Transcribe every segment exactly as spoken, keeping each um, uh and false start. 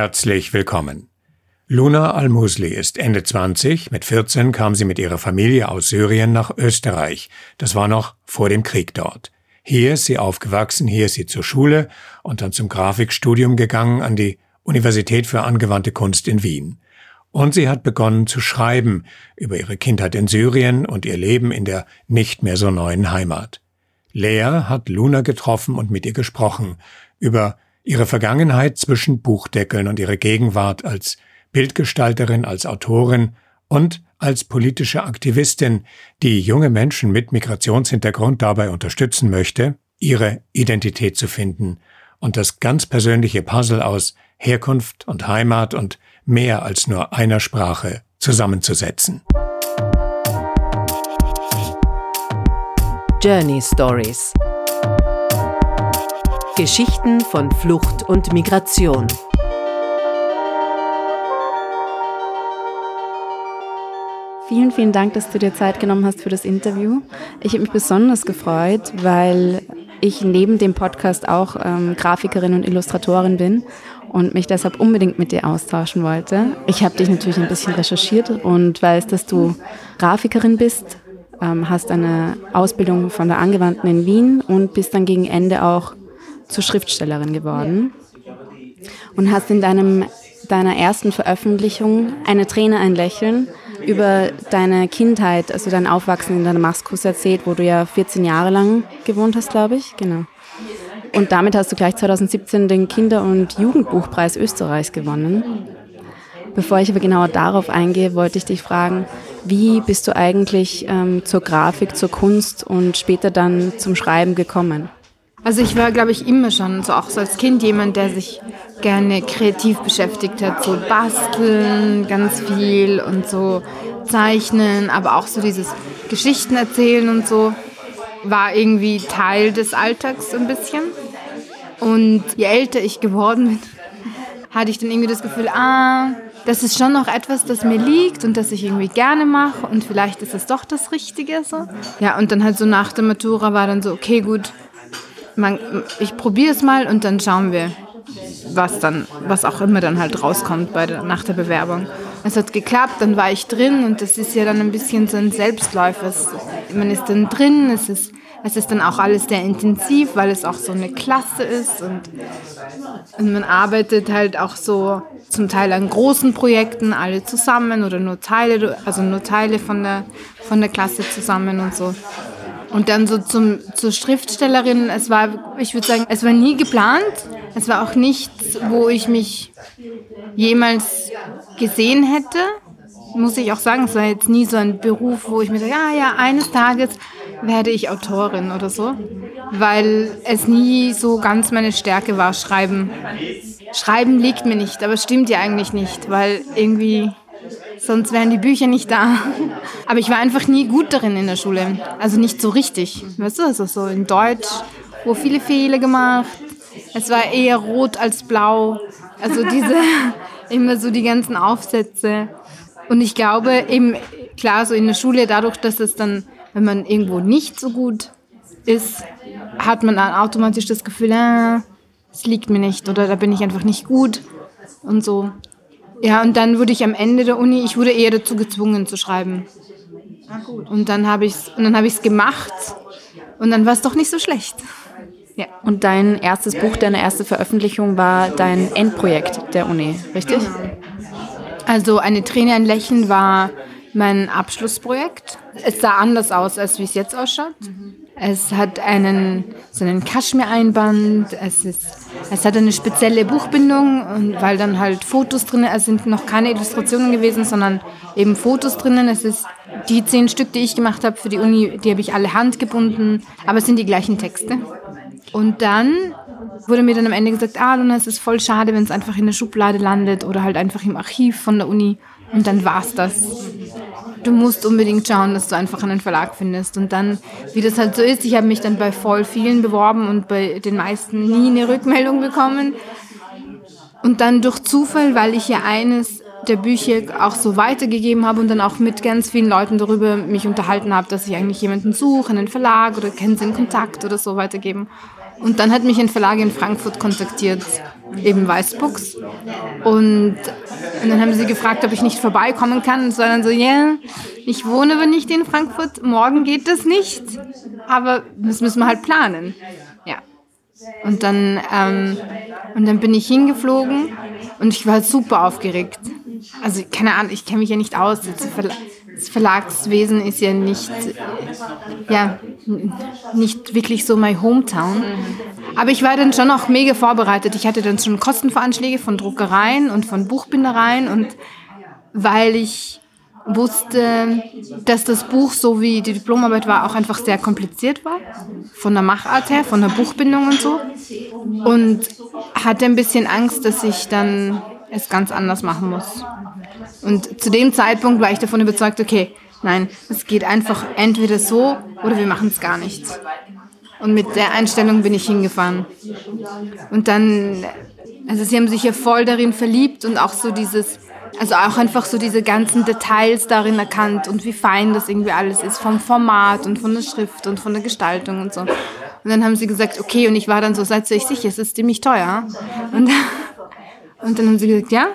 Herzlich willkommen. Luna Al-Musli ist Ende zwanzig, mit vierzehn kam sie mit ihrer Familie aus Syrien nach Österreich, das war noch vor dem Krieg dort. Hier ist sie aufgewachsen, hier ist sie zur Schule und dann zum Grafikstudium gegangen an die Universität für angewandte Kunst in Wien. Und sie hat begonnen zu schreiben über ihre Kindheit in Syrien und ihr Leben in der nicht mehr so neuen Heimat. Lea hat Luna getroffen und mit ihr gesprochen über ihre Vergangenheit zwischen Buchdeckeln und ihre Gegenwart als Bildgestalterin, als Autorin und als politische Aktivistin, die junge Menschen mit Migrationshintergrund dabei unterstützen möchte, ihre Identität zu finden und das ganz persönliche Puzzle aus Herkunft und Heimat und mehr als nur einer Sprache zusammenzusetzen. Journey Stories. Geschichten von Flucht und Migration. Vielen, vielen Dank, dass du dir Zeit genommen hast für das Interview. Ich habe mich besonders gefreut, weil ich neben dem Podcast auch ähm, Grafikerin und Illustratorin bin und mich deshalb unbedingt mit dir austauschen wollte. Ich habe dich natürlich ein bisschen recherchiert und weiß, dass du Grafikerin bist, ähm, hast eine Ausbildung von der Angewandten in Wien und bist dann gegen Ende auch zur Schriftstellerin geworden und hast in deinem, deiner ersten Veröffentlichung Eine Träne ein Lächeln über deine Kindheit, also dein Aufwachsen in Damaskus erzählt, wo du ja vierzehn Jahre lang gewohnt hast, glaube ich. Genau. Und damit hast du gleich zwanzig siebzehn den Kinder- und Jugendbuchpreis Österreichs gewonnen. Bevor ich aber genauer darauf eingehe, wollte ich dich fragen, wie bist du eigentlich ähm, zur Grafik, zur Kunst und später dann zum Schreiben gekommen? Also ich war, glaube ich, immer schon, so auch so als Kind, jemand, der sich gerne kreativ beschäftigt hat, so basteln, ganz viel und so zeichnen, aber auch so dieses Geschichten erzählen und so, war irgendwie Teil des Alltags ein bisschen. Und je älter ich geworden bin, hatte ich dann irgendwie das Gefühl, ah, das ist schon noch etwas, das mir liegt und das ich irgendwie gerne mache und vielleicht ist es doch das Richtige. So. Ja, und dann halt so nach der Matura war dann so, okay, gut, Man, ich probiere es mal und dann schauen wir, was dann, was auch immer dann halt rauskommt bei der, nach der Bewerbung. Es hat geklappt, dann war ich drin und das ist ja dann ein bisschen so ein Selbstläufer. Man ist dann drin, es ist, es ist dann auch alles sehr intensiv, weil es auch so eine Klasse ist und, und man arbeitet halt auch so zum Teil an großen Projekten, alle zusammen oder nur Teile, also nur Teile von der, von der Klasse zusammen und so. Und dann so zum, zur Schriftstellerin, es war, ich würde sagen, es war nie geplant. Es war auch nichts, wo ich mich jemals gesehen hätte, muss ich auch sagen. Es war jetzt nie so ein Beruf, wo ich mir sage, ja, ja, eines Tages werde ich Autorin oder so. Weil es nie so ganz meine Stärke war, Schreiben. Schreiben liegt mir nicht, aber stimmt ja eigentlich nicht, weil irgendwie... Sonst wären die Bücher nicht da. Aber ich war einfach nie gut darin in der Schule. Also nicht so richtig. Weißt du, also so in Deutsch, wo viele Fehler gemacht. Es war eher rot als blau. Also diese, immer so die ganzen Aufsätze. Und ich glaube eben, klar, so in der Schule, dadurch, dass es dann, wenn man irgendwo nicht so gut ist, hat man dann automatisch das Gefühl, ah, es liegt mir nicht oder da bin ich einfach nicht gut und so. Ja, und dann wurde ich am Ende der Uni, ich wurde eher dazu gezwungen zu schreiben. Ah, gut. Und dann habe ich es und dann habe ich es gemacht und dann war es doch nicht so schlecht. Ja. Und dein erstes Buch, deine erste Veröffentlichung war dein Endprojekt der Uni, richtig? Genau. Also Eine Träne, ein Lächeln war mein Abschlussprojekt. Es sah anders aus, als wie es jetzt ausschaut. Mhm. Es hat einen, so einen Kaschmir-Einband, es, ist, es hat eine spezielle Buchbindung, und weil dann halt Fotos drin, es sind noch keine Illustrationen gewesen, sondern eben Fotos drinnen. Es ist die zehn Stück, die ich gemacht habe für die Uni, die habe ich alle handgebunden, aber es sind die gleichen Texte. Und dann wurde mir dann am Ende gesagt, ah Luna, es ist voll schade, wenn es einfach in der Schublade landet oder halt einfach im Archiv von der Uni. Und dann war's das. Du musst unbedingt schauen, dass du einfach einen Verlag findest. Und dann, wie das halt so ist, ich habe mich dann bei voll vielen beworben und bei den meisten nie eine Rückmeldung bekommen. Und dann durch Zufall, weil ich ja eines der Bücher auch so weitergegeben habe und dann auch mit ganz vielen Leuten darüber mich unterhalten habe, dass ich eigentlich jemanden suche, einen Verlag oder kennen Sie einen Kontakt oder so weitergeben. Und dann hat mich ein Verlag in Frankfurt kontaktiert eben Weißbuchs. Und, und dann haben sie gefragt, ob ich nicht vorbeikommen kann. Und es war dann so, ja, yeah, ich wohne aber nicht in Frankfurt, morgen geht das nicht, aber das müssen wir halt planen. Ja. Und dann, ähm, und dann bin ich hingeflogen und ich war halt super aufgeregt. Also, keine Ahnung, ich kenne mich ja nicht aus. Das Verlagswesen ist ja nicht, ja, nicht wirklich so my hometown. Aber ich war dann schon auch mega vorbereitet. Ich hatte dann schon Kostenvoranschläge von Druckereien und von Buchbindereien. Und weil ich wusste, dass das Buch, so wie die Diplomarbeit war, auch einfach sehr kompliziert war. Von der Machart her, von der Buchbindung und so. Und hatte ein bisschen Angst, dass ich dann es ganz anders machen muss. Und zu dem Zeitpunkt war ich davon überzeugt, okay, nein, es geht einfach entweder so oder wir machen es gar nicht. Und mit der Einstellung bin ich hingefahren. Und dann, also sie haben sich ja voll darin verliebt und auch so dieses, also auch einfach so diese ganzen Details darin erkannt und wie fein das irgendwie alles ist, vom Format und von der Schrift und von der Gestaltung und so. Und dann haben sie gesagt, okay, und ich war dann so, seid ihr euch sicher, es ist ziemlich teuer. Und Und dann haben sie gesagt, ja.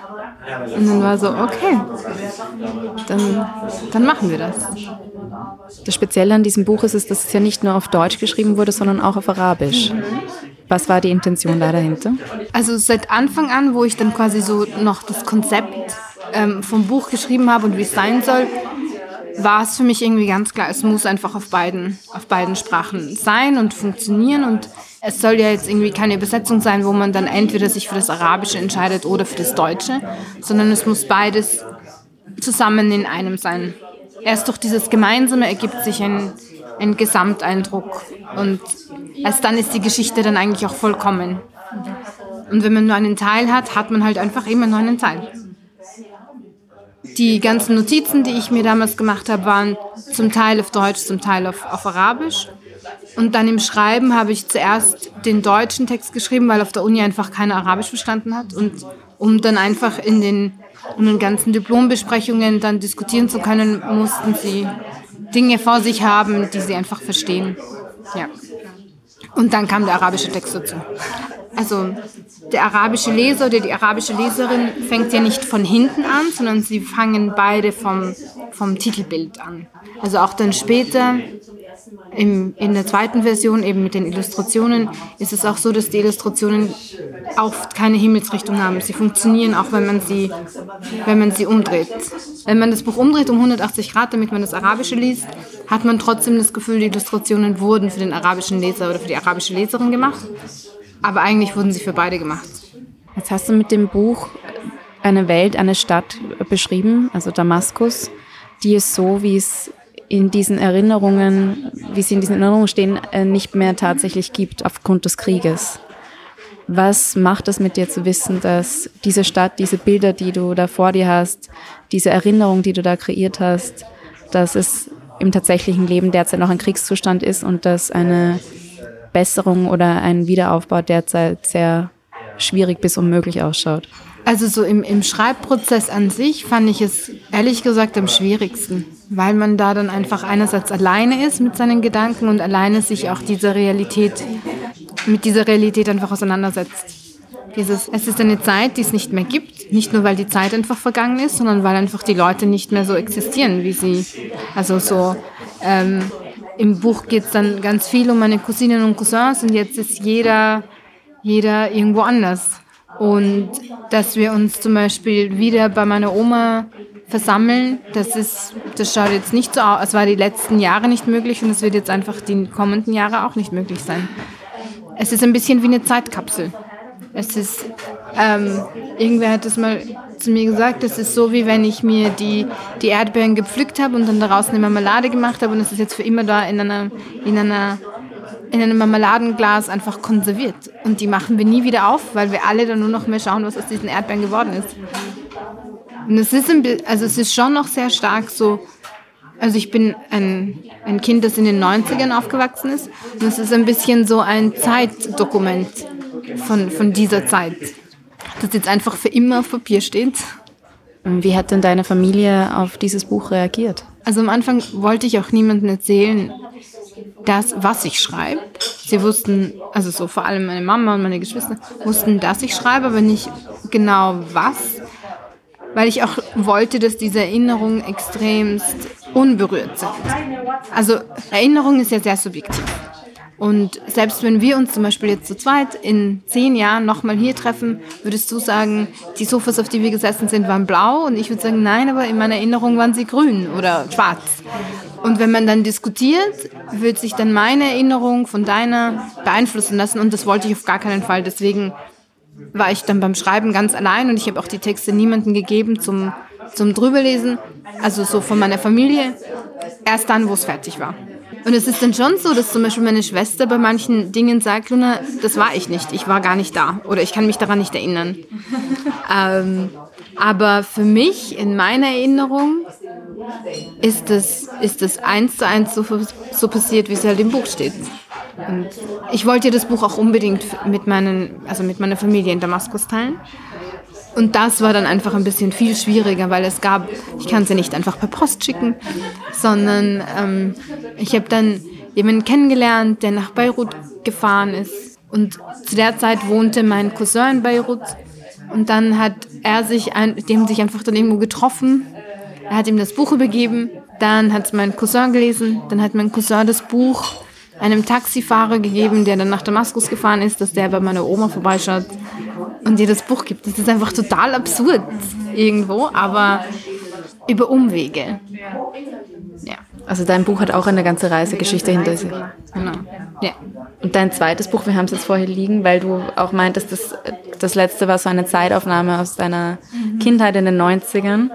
Und dann war so, okay, dann, dann machen wir das. Das Spezielle an diesem Buch ist, ist, dass es ja nicht nur auf Deutsch geschrieben wurde, sondern auch auf Arabisch. Mhm. Was war die Intention da dahinter? Also seit Anfang an, wo ich dann quasi so noch das Konzept ähm, vom Buch geschrieben habe und wie es sein soll, war es für mich irgendwie ganz klar, es muss einfach auf beiden, auf beiden Sprachen sein und funktionieren. Und es soll ja jetzt irgendwie keine Übersetzung sein, wo man dann entweder sich für das Arabische entscheidet oder für das Deutsche, sondern es muss beides zusammen in einem sein. Erst durch dieses Gemeinsame ergibt sich ein, ein Gesamteindruck und erst dann ist die Geschichte dann eigentlich auch vollkommen. Und wenn man nur einen Teil hat, hat man halt einfach immer nur einen Teil. Die ganzen Notizen, die ich mir damals gemacht habe, waren zum Teil auf Deutsch, zum Teil auf, auf Arabisch. Und dann im Schreiben habe ich zuerst den deutschen Text geschrieben, weil auf der Uni einfach keiner Arabisch verstanden hat. Und um dann einfach in den, in den ganzen Diplombesprechungen dann diskutieren zu können, mussten sie Dinge vor sich haben, die sie einfach verstehen. Ja. Und dann kam der arabische Text dazu. Also der arabische Leser oder die arabische Leserin fängt ja nicht von hinten an, sondern sie fangen beide vom, vom Titelbild an. Also auch dann später, im, in der zweiten Version eben mit den Illustrationen, ist es auch so, dass die Illustrationen oft keine Himmelsrichtung haben. Sie funktionieren auch, wenn man sie, wenn man sie umdreht. Wenn man das Buch umdreht um hundertachtzig Grad, damit man das Arabische liest, hat man trotzdem das Gefühl, die Illustrationen wurden für den arabischen Leser oder für die arabische Leserin gemacht. Aber eigentlich wurden sie für beide gemacht. Jetzt hast du mit dem Buch eine Welt, eine Stadt beschrieben, also Damaskus, die es so, wie es in diesen Erinnerungen, wie sie in diesen Erinnerungen stehen, nicht mehr tatsächlich gibt aufgrund des Krieges. Was macht es mit dir zu wissen, dass diese Stadt, diese Bilder, die du da vor dir hast, diese Erinnerung, die du da kreiert hast, dass es im tatsächlichen Leben derzeit noch ein Kriegszustand ist und dass eine Besserung oder ein Wiederaufbau derzeit sehr schwierig bis unmöglich ausschaut? Also so im, im Schreibprozess an sich fand ich es ehrlich gesagt am schwierigsten, weil man da dann einfach einerseits alleine ist mit seinen Gedanken und alleine sich auch dieser Realität, mit dieser Realität einfach auseinandersetzt. Dieses, es ist eine Zeit, die es nicht mehr gibt, nicht nur weil die Zeit einfach vergangen ist, sondern weil einfach die Leute nicht mehr so existieren, wie sie, also so, ähm, im Buch geht es dann ganz viel um meine Cousinen und Cousins und jetzt ist jeder, jeder irgendwo anders. Und dass wir uns zum Beispiel wieder bei meiner Oma versammeln, das ist, das schaut jetzt nicht so aus. Es war die letzten Jahre nicht möglich und es wird jetzt einfach die kommenden Jahre auch nicht möglich sein. Es ist ein bisschen wie eine Zeitkapsel. Es ist, ähm, irgendwer hat das mal zu mir gesagt, es ist so, wie wenn ich mir die, die Erdbeeren gepflückt habe und dann daraus eine Marmelade gemacht habe und es ist jetzt für immer da in, einer, in, einer, in einem Marmeladenglas einfach konserviert. Und die machen wir nie wieder auf, weil wir alle dann nur noch mehr schauen, was aus diesen Erdbeeren geworden ist. Und es ist, ein, also es ist schon noch sehr stark so, also ich bin ein, ein Kind, das in den neunzigern aufgewachsen ist und es ist ein bisschen so ein Zeitdokument von, von dieser Zeit, das jetzt einfach für immer auf Papier steht. Wie hat denn deine Familie auf dieses Buch reagiert? Also am Anfang wollte ich auch niemandem erzählen, das, was ich schreibe. Sie wussten, also so vor allem meine Mama und meine Geschwister, wussten, dass ich schreibe, aber nicht genau was, weil ich auch wollte, dass diese Erinnerungen extremst unberührt sind. Also Erinnerung ist ja sehr subjektiv. Und selbst wenn wir uns zum Beispiel jetzt zu zweit in zehn Jahren nochmal hier treffen, würdest du sagen, die Sofas, auf die wir gesessen sind, waren blau? Und ich würde sagen, nein, aber in meiner Erinnerung waren sie grün oder schwarz. Und wenn man dann diskutiert, wird sich dann meine Erinnerung von deiner beeinflussen lassen. Und das wollte ich auf gar keinen Fall. Deswegen war ich dann beim Schreiben ganz allein. Und ich habe auch die Texte niemandem gegeben zum, zum Drüberlesen. Also so von meiner Familie. Erst dann, wo es fertig war. Und es ist dann schon so, dass zum Beispiel meine Schwester bei manchen Dingen sagt, Luna, das war ich nicht, ich war gar nicht da oder ich kann mich daran nicht erinnern. ähm, aber für mich, in meiner Erinnerung, ist das, ist das eins zu eins so, so passiert, wie es halt im Buch steht. Und ich wollte das Buch auch unbedingt mit, meinen, also mit meiner Familie in Damaskus teilen. Und das war dann einfach ein bisschen viel schwieriger, weil es gab, ich kann sie nicht einfach per Post schicken, sondern ähm, ich habe dann jemanden kennengelernt, der nach Beirut gefahren ist. Und zu der Zeit wohnte mein Cousin in Beirut. Und dann hat er sich, ein, die haben sich einfach dann irgendwo getroffen. Er hat ihm das Buch übergeben. Dann hat es mein Cousin gelesen. Dann hat mein Cousin das Buch einem Taxifahrer gegeben, der dann nach Damaskus gefahren ist, dass der bei meiner Oma vorbeischaut und ihr das Buch gibt. Das ist einfach total absurd irgendwo, aber über Umwege. Ja. Also dein Buch hat auch eine ganze Reisegeschichte hinter sich. Genau. Ja. Und dein zweites Buch, wir haben es jetzt vorher liegen, weil du auch meintest, das, das letzte war so eine Zeitaufnahme aus deiner mhm. Kindheit in den neunzigern.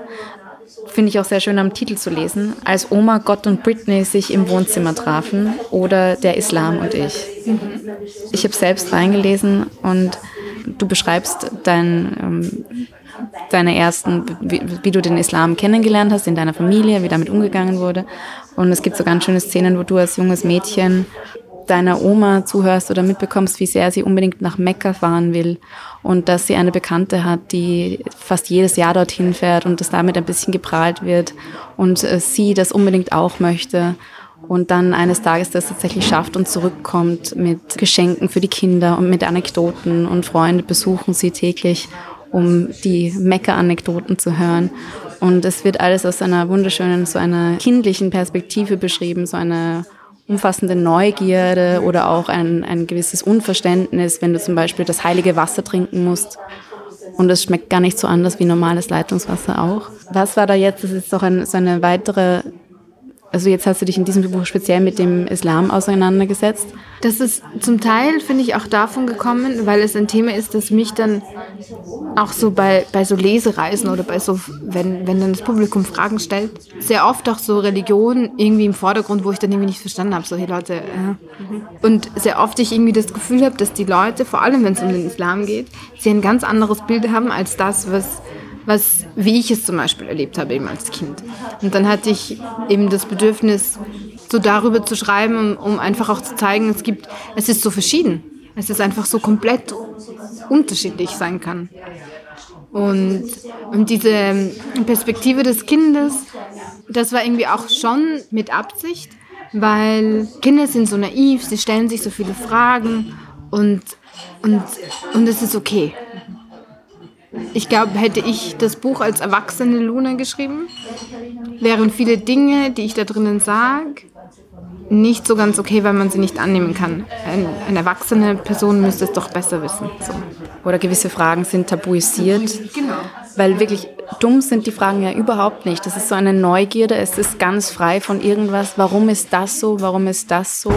Finde ich auch sehr schön am Titel zu lesen. Als Oma, Gott und Britney sich im Wohnzimmer trafen oder Der Islam und ich. Mhm. Ich habe selbst reingelesen und du beschreibst dein, deine ersten, wie, wie du den Islam kennengelernt hast in deiner Familie, wie damit umgegangen wurde. Und es gibt so ganz schöne Szenen, wo du als junges Mädchen deiner Oma zuhörst oder mitbekommst, wie sehr sie unbedingt nach Mekka fahren will und dass sie eine Bekannte hat, die fast jedes Jahr dorthin fährt und dass damit ein bisschen geprahlt wird und sie das unbedingt auch möchte und dann eines Tages das tatsächlich schafft und zurückkommt mit Geschenken für die Kinder und mit Anekdoten und Freunde besuchen sie täglich, um die Mekka-Anekdoten zu hören. Und es wird alles aus einer wunderschönen, so einer kindlichen Perspektive beschrieben, so eine umfassende Neugierde oder auch ein, ein gewisses Unverständnis, wenn du zum Beispiel das heilige Wasser trinken musst und es schmeckt gar nicht so anders wie normales Leitungswasser auch. Was war da jetzt, das ist doch ein, so eine weitere, also jetzt hast du dich in diesem Buch speziell mit dem Islam auseinandergesetzt. Das ist zum Teil, finde ich, auch davon gekommen, weil es ein Thema ist, das mich dann auch so bei, bei so Lesereisen oder bei so, wenn, wenn dann das Publikum Fragen stellt, sehr oft auch so Religion irgendwie im Vordergrund, wo ich dann irgendwie nicht verstanden habe, so hey Leute. Äh. Und sehr oft ich irgendwie das Gefühl habe, dass die Leute, vor allem wenn es um den Islam geht, sie ein ganz anderes Bild haben als das, was, was wie ich es zum Beispiel erlebt habe eben als Kind. Und dann hatte ich eben das Bedürfnis, so darüber zu schreiben, um einfach auch zu zeigen, es gibt, es ist so verschieden. Es ist einfach so komplett unterschiedlich sein kann. Und, und diese Perspektive des Kindes, das war irgendwie auch schon mit Absicht, weil Kinder sind so naiv, sie stellen sich so viele Fragen und, und, und es ist okay. Ich glaube, hätte ich das Buch als erwachsene Luna geschrieben, wären viele Dinge, die ich da drinnen sage, nicht so ganz okay, weil man sie nicht annehmen kann. Ein, eine erwachsene Person müsste es doch besser wissen. So. Oder gewisse Fragen sind tabuisiert. Genau. Weil wirklich dumm sind die Fragen ja überhaupt nicht. Das ist so eine Neugierde, es ist ganz frei von irgendwas. Warum ist das so? Warum ist das so?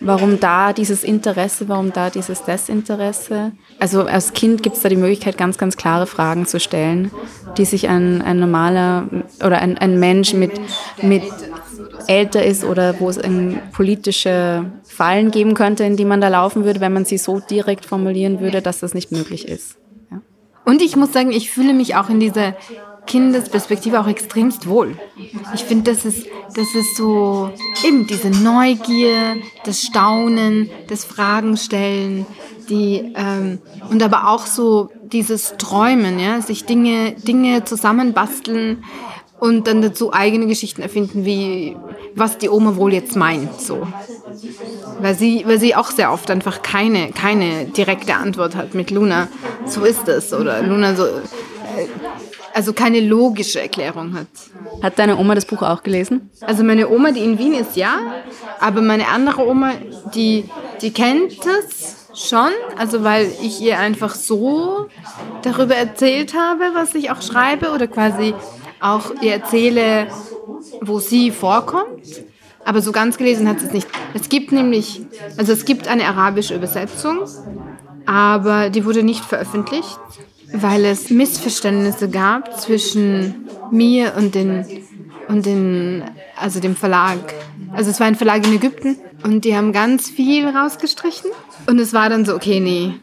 Warum da dieses Interesse? Warum da dieses Desinteresse? Also als Kind gibt es da die Möglichkeit, ganz, ganz klare Fragen zu stellen, die sich ein, ein normaler oder ein, ein Mensch mit... mit älter ist oder wo es politische Fallen geben könnte, in die man da laufen würde, wenn man sie so direkt formulieren würde, dass das nicht möglich ist. Ja. Und ich muss sagen, ich fühle mich auch in dieser Kindesperspektive auch extremst wohl. Ich finde, das ist, das ist so eben diese Neugier, das Staunen, das Fragenstellen, die ähm, und aber auch so dieses Träumen, ja, sich Dinge, Dinge zusammenbasteln, und dann dazu eigene Geschichten erfinden, wie was die Oma wohl jetzt meint, so. Weil sie, weil sie auch sehr oft einfach keine, keine direkte Antwort hat mit Luna, so ist es, oder Luna so, also keine logische Erklärung hat. Hat deine Oma das Buch auch gelesen? Also meine Oma, die in Wien ist, ja, aber meine andere Oma, die, die kennt es schon, also weil ich ihr einfach so darüber erzählt habe, was ich auch schreibe, oder quasi auch ihr erzähle, wo sie vorkommt. Aber so ganz gelesen hat sie es nicht. Es gibt nämlich, also es gibt eine arabische Übersetzung, aber die wurde nicht veröffentlicht, weil es Missverständnisse gab zwischen mir und den, und den, also dem Verlag. Also es war ein Verlag in Ägypten und die haben ganz viel rausgestrichen und es war dann so, okay, nee,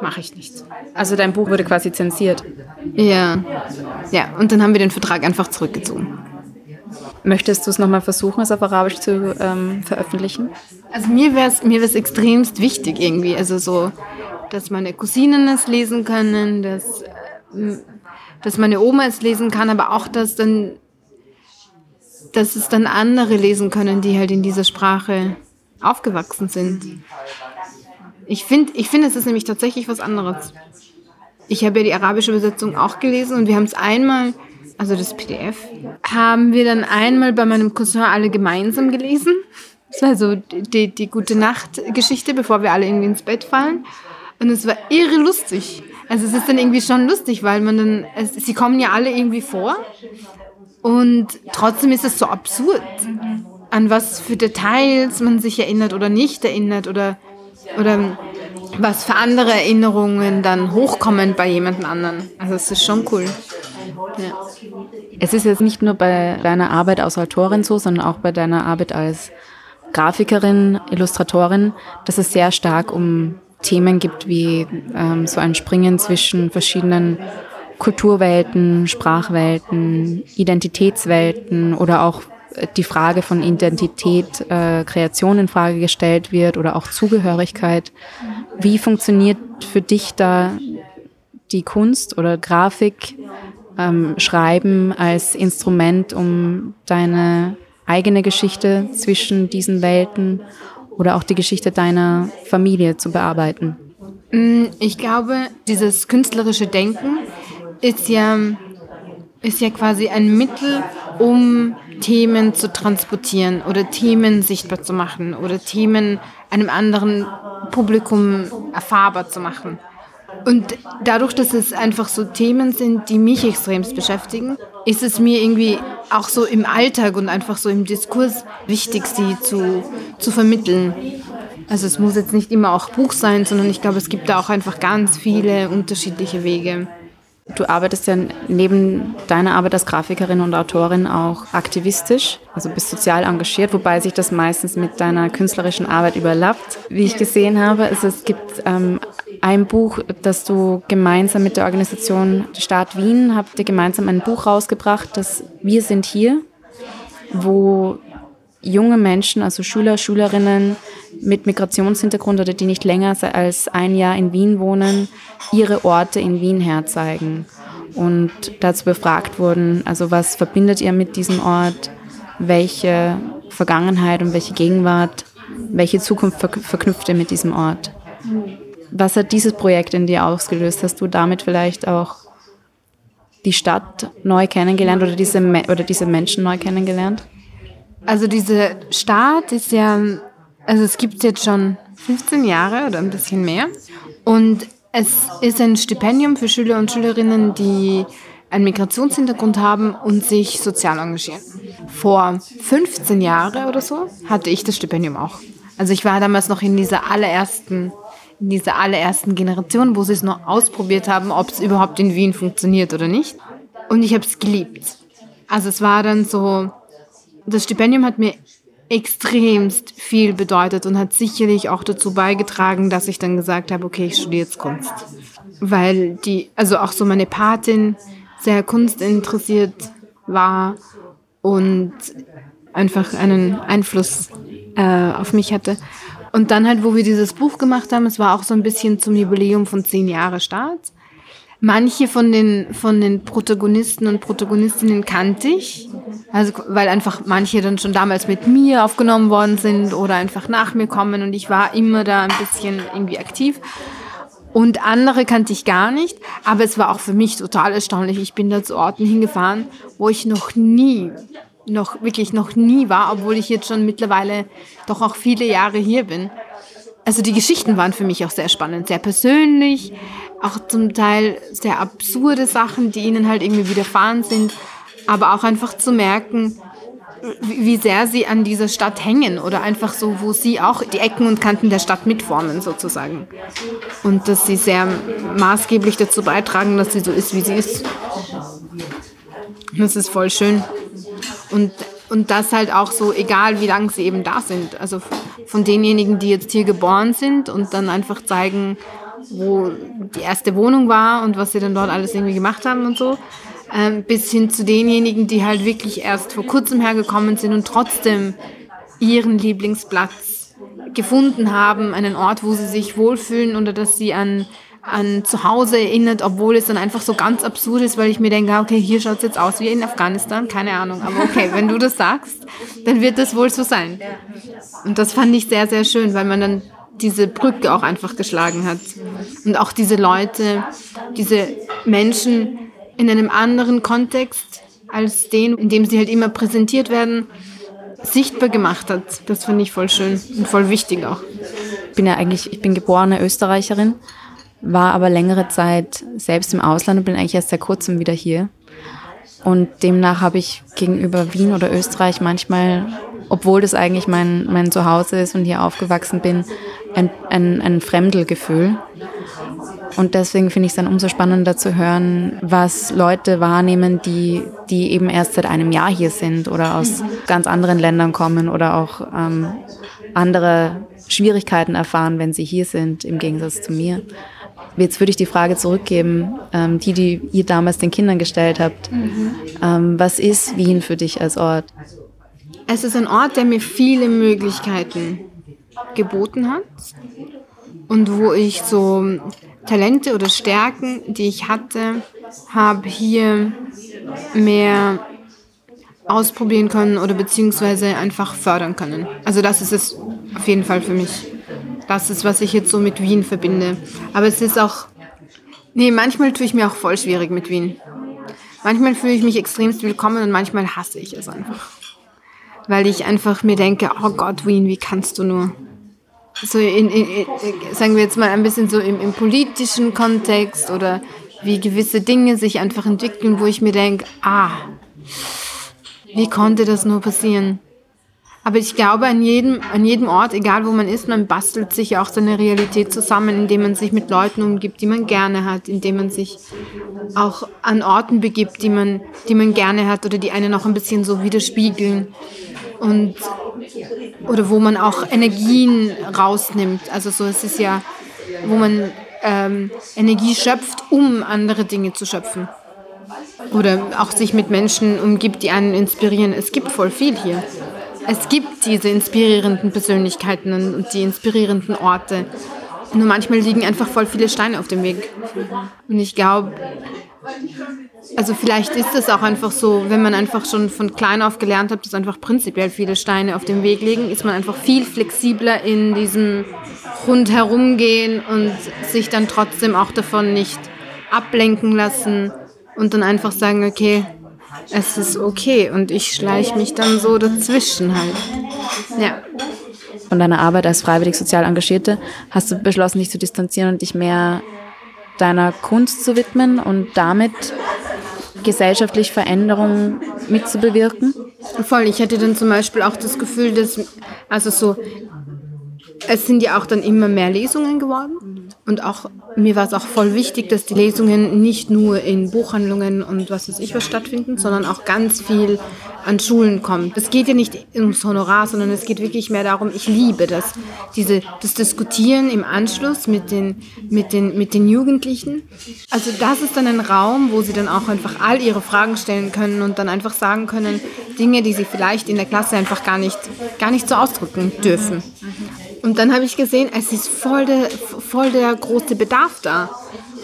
mache ich nicht. Also dein Buch wurde quasi zensiert? Ja, ja, und dann haben wir den Vertrag einfach zurückgezogen. Möchtest du es nochmal versuchen, es auf Arabisch zu ähm, veröffentlichen? Also mir wäre es mir wär's extremst wichtig irgendwie, also so, dass meine Cousinen es lesen können, dass, äh, dass meine Oma es lesen kann, aber auch, dass, dann, dass es dann andere lesen können, die halt in dieser Sprache aufgewachsen sind. Ich finde, ich find, es ist nämlich tatsächlich was anderes. Ich habe ja die arabische Übersetzung auch gelesen und wir haben es einmal, also das P D F, haben wir dann einmal bei meinem Cousin alle gemeinsam gelesen. Das war so die, die Gute-Nacht-Geschichte, bevor wir alle irgendwie ins Bett fallen. Und es war irre lustig. Also es ist dann irgendwie schon lustig, weil man dann, es, sie kommen ja alle irgendwie vor und trotzdem ist es so absurd, an was für Details man sich erinnert oder nicht erinnert oder... Oder was für andere Erinnerungen dann hochkommen bei jemand anderen. Also es ist schon cool. Ja. Es ist jetzt nicht nur bei deiner Arbeit als Autorin so, sondern auch bei deiner Arbeit als Grafikerin, Illustratorin, dass es sehr stark um Themen gibt, wie ähm, so ein Springen zwischen verschiedenen Kulturwelten, Sprachwelten, Identitätswelten oder auch die Frage von Identität, äh, Kreation in Frage gestellt wird oder auch Zugehörigkeit. Wie funktioniert für dich da die Kunst oder Grafik, ähm, Schreiben als Instrument, um deine eigene Geschichte zwischen diesen Welten oder auch die Geschichte deiner Familie zu bearbeiten? Ich glaube, dieses künstlerische Denken ist ja, ist ja quasi ein Mittel, um Themen zu transportieren oder Themen sichtbar zu machen oder Themen einem anderen Publikum erfahrbar zu machen. Und dadurch, dass es einfach so Themen sind, die mich extremst beschäftigen, ist es mir irgendwie auch so im Alltag und einfach so im Diskurs wichtig, sie zu, zu vermitteln. Also es muss jetzt nicht immer auch Buch sein, sondern ich glaube, es gibt da auch einfach ganz viele unterschiedliche Wege. Du arbeitest ja neben deiner Arbeit als Grafikerin und Autorin auch aktivistisch, also bist sozial engagiert, wobei sich das meistens mit deiner künstlerischen Arbeit überlappt. Wie ich gesehen habe, also es gibt ähm, ein Buch, das du gemeinsam mit der Organisation Stadt Wien, habt ihr gemeinsam ein Buch rausgebracht, das Wir sind hier, wo junge Menschen, also Schüler, Schülerinnen mit Migrationshintergrund oder die nicht länger als ein Jahr in Wien wohnen, ihre Orte in Wien herzeigen und dazu befragt wurden, also was verbindet ihr mit diesem Ort, welche Vergangenheit und welche Gegenwart, welche Zukunft verknüpft ihr mit diesem Ort? Was hat dieses Projekt in dir ausgelöst? Hast du damit vielleicht auch die Stadt neu kennengelernt oder diese, oder diese Menschen neu kennengelernt? Also diese Stadt ist ja, also es gibt es jetzt schon fünfzehn Jahre oder ein bisschen mehr und es ist ein Stipendium für Schüler und Schülerinnen, die einen Migrationshintergrund haben und sich sozial engagieren. Vor fünfzehn Jahren oder so hatte ich das Stipendium auch. Also ich war damals noch in dieser allerersten, in dieser allerersten Generation, wo sie es noch ausprobiert haben, ob es überhaupt in Wien funktioniert oder nicht. Und ich habe es geliebt. Also es war dann so... Das Stipendium hat mir extremst viel bedeutet und hat sicherlich auch dazu beigetragen, dass ich dann gesagt habe, okay, ich studiere jetzt Kunst. Weil die, also auch so meine Patin sehr kunstinteressiert war und einfach einen Einfluss äh, auf mich hatte. Und dann halt, wo wir dieses Buch gemacht haben, es war auch so ein bisschen zum Jubiläum von zehn Jahren Start, Manche von den, von den Protagonisten und Protagonistinnen kannte ich, also, weil einfach manche dann schon damals mit mir aufgenommen worden sind oder einfach nach mir kommen und ich war immer da ein bisschen irgendwie aktiv. Und andere kannte ich gar nicht, aber es war auch für mich total erstaunlich. Ich bin da zu Orten hingefahren, wo ich noch nie, noch wirklich noch nie war, obwohl ich jetzt schon mittlerweile doch auch viele Jahre hier bin. Also die Geschichten waren für mich auch sehr spannend, sehr persönlich, auch zum Teil sehr absurde Sachen, die ihnen halt irgendwie widerfahren sind, aber auch einfach zu merken, wie sehr sie an dieser Stadt hängen oder einfach so, wo sie auch die Ecken und Kanten der Stadt mitformen sozusagen. Und dass sie sehr maßgeblich dazu beitragen, dass sie so ist, wie sie ist. Das ist voll schön. Und, und das halt auch so, egal wie lange sie eben da sind. Also von denjenigen, die jetzt hier geboren sind und dann einfach zeigen, wo die erste Wohnung war und was sie dann dort alles irgendwie gemacht haben und so. Bis hin zu denjenigen, die halt wirklich erst vor kurzem hergekommen sind und trotzdem ihren Lieblingsplatz gefunden haben, einen Ort, wo sie sich wohlfühlen oder dass sie an, an Zuhause erinnert, obwohl es dann einfach so ganz absurd ist, weil ich mir denke, okay, hier schaut es jetzt aus wie in Afghanistan, keine Ahnung, aber okay, wenn du das sagst, dann wird das wohl so sein. Und das fand ich sehr, sehr schön, weil man dann diese Brücke auch einfach geschlagen hat. Und auch diese Leute, diese Menschen, in einem anderen Kontext als den, in dem sie halt immer präsentiert werden, sichtbar gemacht hat. Das fand ich voll schön und voll wichtig auch. Ich bin ja eigentlich, ich bin geborene Österreicherin, war aber längere Zeit selbst im Ausland und bin eigentlich erst seit kurzem wieder hier. Und demnach habe ich gegenüber Wien oder Österreich manchmal, obwohl das eigentlich mein, mein Zuhause ist und hier aufgewachsen bin, ein, ein, ein Fremdelgefühl. Und deswegen finde ich es dann umso spannender zu hören, was Leute wahrnehmen, die, die eben erst seit einem Jahr hier sind oder aus ganz anderen Ländern kommen oder auch ähm, andere Schwierigkeiten erfahren, wenn sie hier sind, im Gegensatz zu mir. Jetzt würde ich die Frage zurückgeben, ähm, die, die ihr damals den Kindern gestellt habt. Mhm. Ähm, was ist Wien für dich als Ort? Es ist ein Ort, der mir viele Möglichkeiten geboten hat und wo ich so Talente oder Stärken, die ich hatte, habe hier mehr ausprobieren können oder beziehungsweise einfach fördern können. Also das ist es auf jeden Fall für mich. Das ist, was ich jetzt so mit Wien verbinde. Aber es ist auch, nee, manchmal tue ich mir auch voll schwierig mit Wien. Manchmal fühle ich mich extremst willkommen und manchmal hasse ich es einfach. Weil ich einfach mir denke, oh Gott, Wien, wie kannst du nur? So in, in, sagen wir jetzt mal ein bisschen so im, im politischen Kontext oder wie gewisse Dinge sich einfach entwickeln, wo ich mir denke, ah, wie konnte das nur passieren? Aber ich glaube, an jedem, an jedem Ort, egal wo man ist, man bastelt sich auch seine Realität zusammen, indem man sich mit Leuten umgibt, die man gerne hat, indem man sich auch an Orten begibt, die man, die man gerne hat oder die einen auch ein bisschen so widerspiegeln. Und, oder wo man auch Energien rausnimmt. Also so, es ist ja, wo man ähm, Energie schöpft, um andere Dinge zu schöpfen. Oder auch sich mit Menschen umgibt, die einen inspirieren. Es gibt voll viel hier. Es gibt diese inspirierenden Persönlichkeiten und die inspirierenden Orte. Nur manchmal liegen einfach voll viele Steine auf dem Weg. Und ich glaube, also vielleicht ist es auch einfach so, wenn man einfach schon von klein auf gelernt hat, dass einfach prinzipiell viele Steine auf dem Weg liegen, ist man einfach viel flexibler in diesem Rundherumgehen und sich dann trotzdem auch davon nicht ablenken lassen und dann einfach sagen, okay, es ist okay und ich schleiche mich dann so dazwischen halt. Ja. Von deiner Arbeit als freiwillig sozial Engagierte hast du beschlossen, dich zu distanzieren und dich mehr deiner Kunst zu widmen und damit gesellschaftlich Veränderungen mitzubewirken? Voll, ich hatte dann zum Beispiel auch das Gefühl, dass, also so, es sind ja auch dann immer mehr Lesungen geworden und auch, mir war es auch voll wichtig, dass die Lesungen nicht nur in Buchhandlungen und was weiß ich was stattfinden, sondern auch ganz viel an Schulen kommt. Es geht ja nicht ums Honorar, sondern es geht wirklich mehr darum, ich liebe das, diese, das Diskutieren im Anschluss mit den, mit den, mit den Jugendlichen. Also das ist dann ein Raum, wo sie dann auch einfach all ihre Fragen stellen können und dann einfach sagen können, Dinge, die sie vielleicht in der Klasse einfach gar nicht, gar nicht so ausdrücken dürfen. Und dann habe ich gesehen, es ist voll der, voll der große Bedarf da,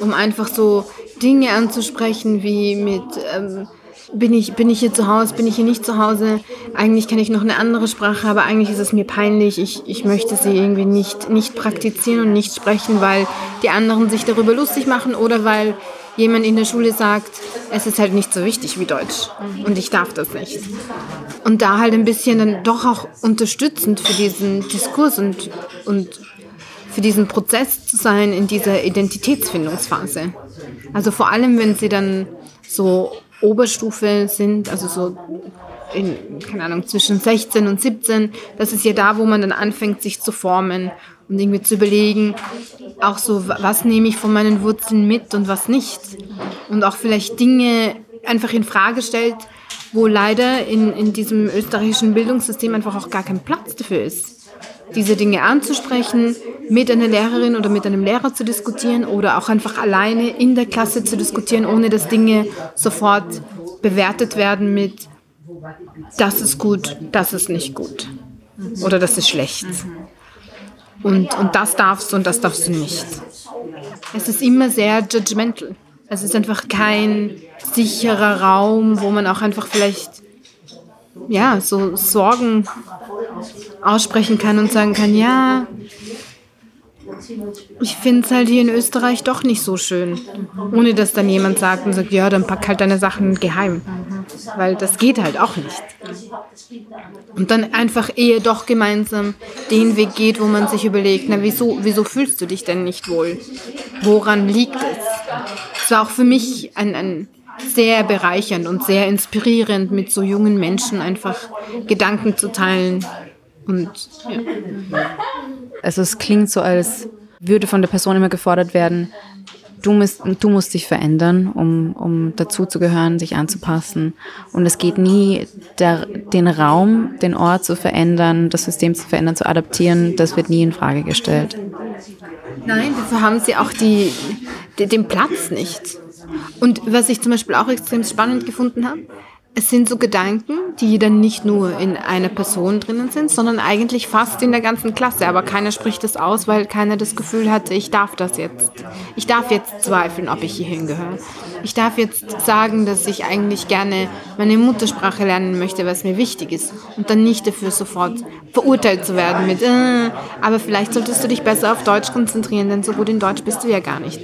um einfach so Dinge anzusprechen, wie mit, ähm, bin ich, bin ich hier zu Hause, bin ich hier nicht zu Hause, eigentlich kann ich noch eine andere Sprache, aber eigentlich ist es mir peinlich, ich, ich möchte sie irgendwie nicht, nicht praktizieren und nicht sprechen, weil die anderen sich darüber lustig machen oder weil jemand in der Schule sagt, es ist halt nicht so wichtig wie Deutsch und ich darf das nicht. Und da halt ein bisschen dann doch auch unterstützend für diesen Diskurs und, und für diesen Prozess zu sein in dieser Identitätsfindungsphase. Also vor allem, wenn sie dann so Oberstufe sind, also so in, keine Ahnung, zwischen sechzehn und siebzehn, das ist ja da, wo man dann anfängt, sich zu formen und irgendwie zu überlegen, auch so, was nehme ich von meinen Wurzeln mit und was nicht. Und auch vielleicht Dinge einfach in Frage stellt, wo leider in, in diesem österreichischen Bildungssystem einfach auch gar kein Platz dafür ist. Diese Dinge anzusprechen, mit einer Lehrerin oder mit einem Lehrer zu diskutieren oder auch einfach alleine in der Klasse zu diskutieren, ohne dass Dinge sofort bewertet werden mit, das ist gut, das ist nicht gut oder das ist schlecht. Und, und das darfst du und das darfst du nicht. Es ist immer sehr judgmental. Es ist einfach kein sicherer Raum, wo man auch einfach vielleicht ja, so Sorgen aussprechen kann und sagen kann, ja, ich finde es halt hier in Österreich doch nicht so schön. Ohne dass dann jemand sagt und sagt, ja, dann pack halt deine Sachen geheim. Weil das geht halt auch nicht. Und dann einfach eher doch gemeinsam den Weg geht, wo man sich überlegt, na wieso, wieso fühlst du dich denn nicht wohl? Woran liegt es? Es war auch für mich ein, ein sehr bereichernd und sehr inspirierend, mit so jungen Menschen einfach Gedanken zu teilen. Und, ja. Also es klingt so, als würde von der Person immer gefordert werden, du musst, du musst dich verändern, um, um dazuzugehören, dich anzupassen. Und es geht nie, der, den Raum, den Ort zu verändern, das System zu verändern, zu adaptieren, das wird nie in Frage gestellt. Nein, dafür haben sie auch die, die, den Platz nicht. Und was ich zum Beispiel auch extrem spannend gefunden habe, es sind so Gedanken, die dann nicht nur in einer Person drinnen sind, sondern eigentlich fast in der ganzen Klasse. Aber keiner spricht das aus, weil keiner das Gefühl hatte, ich darf das jetzt. Ich darf jetzt zweifeln, ob ich hier hingehöre. Ich darf jetzt sagen, dass ich eigentlich gerne meine Muttersprache lernen möchte, was mir wichtig ist. Und dann nicht dafür sofort verurteilt zu werden mit, äh, aber vielleicht solltest du dich besser auf Deutsch konzentrieren, denn so gut in Deutsch bist du ja gar nicht.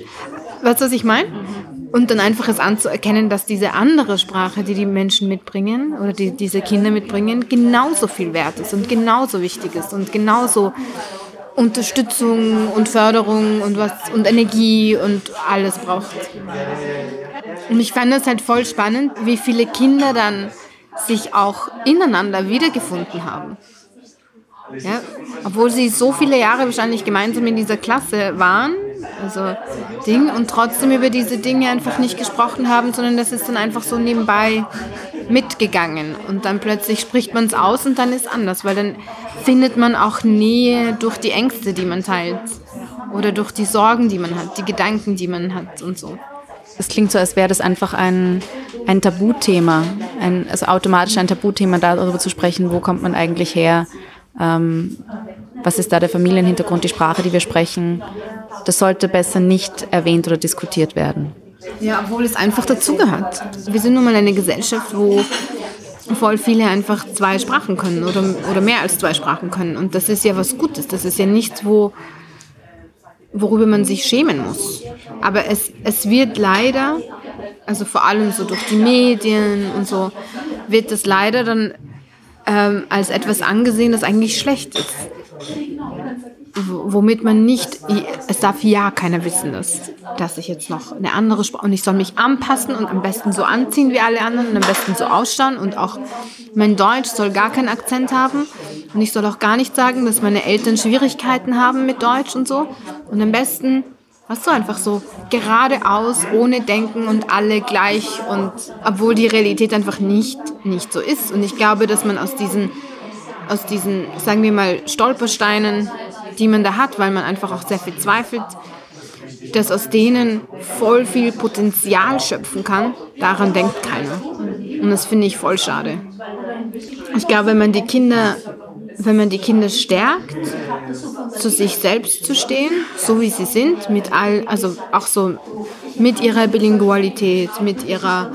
Weißt du, was ich meine? Und dann einfach es anzuerkennen, dass diese andere Sprache, die die Menschen mitbringen oder die diese Kinder mitbringen, genauso viel wert ist und genauso wichtig ist und genauso Unterstützung und Förderung und was und Energie und alles braucht. Und ich fand das halt voll spannend, wie viele Kinder dann sich auch ineinander wiedergefunden haben. Ja, obwohl sie so viele Jahre wahrscheinlich gemeinsam in dieser Klasse waren, also Ding, und trotzdem über diese Dinge einfach nicht gesprochen haben, sondern das ist dann einfach so nebenbei mitgegangen. Und dann plötzlich spricht man es aus und dann ist es anders, weil dann findet man auch Nähe durch die Ängste, die man teilt oder durch die Sorgen, die man hat, die Gedanken, die man hat und so. Es klingt so, als wäre das einfach ein, ein Tabuthema, ein, also automatisch ein Tabuthema, darüber zu sprechen, wo kommt man eigentlich her, ähm, was ist da der Familienhintergrund, die Sprache, die wir sprechen. Das sollte besser nicht erwähnt oder diskutiert werden. Ja, obwohl es einfach dazugehört. Wir sind nun mal eine Gesellschaft, wo voll viele einfach zwei Sprachen können oder, oder mehr als zwei Sprachen können. Und das ist ja was Gutes. Das ist ja nichts, wo, worüber man sich schämen muss. Aber es, es wird leider, also vor allem so durch die Medien und so, wird das leider dann ähm, als etwas angesehen, das eigentlich schlecht ist. Womit man nicht, es darf ja keiner wissen, dass, dass ich jetzt noch eine andere Sprache, und ich soll mich anpassen und am besten so anziehen wie alle anderen und am besten so ausschauen und auch mein Deutsch soll gar keinen Akzent haben und ich soll auch gar nicht sagen, dass meine Eltern Schwierigkeiten haben mit Deutsch und so und am besten, was so einfach so geradeaus, ohne Denken und alle gleich und obwohl die Realität einfach nicht, nicht so ist und ich glaube, dass man aus diesen, aus diesen, sagen wir mal, Stolpersteinen, die man da hat, weil man einfach auch sehr viel zweifelt, dass aus denen voll viel Potenzial schöpfen kann, daran denkt keiner. Und das finde ich voll schade. Ich glaube, wenn man die Kinder, wenn man die Kinder stärkt, zu sich selbst zu stehen, so wie sie sind, mit all, also auch so mit ihrer Bilingualität, mit ihrer,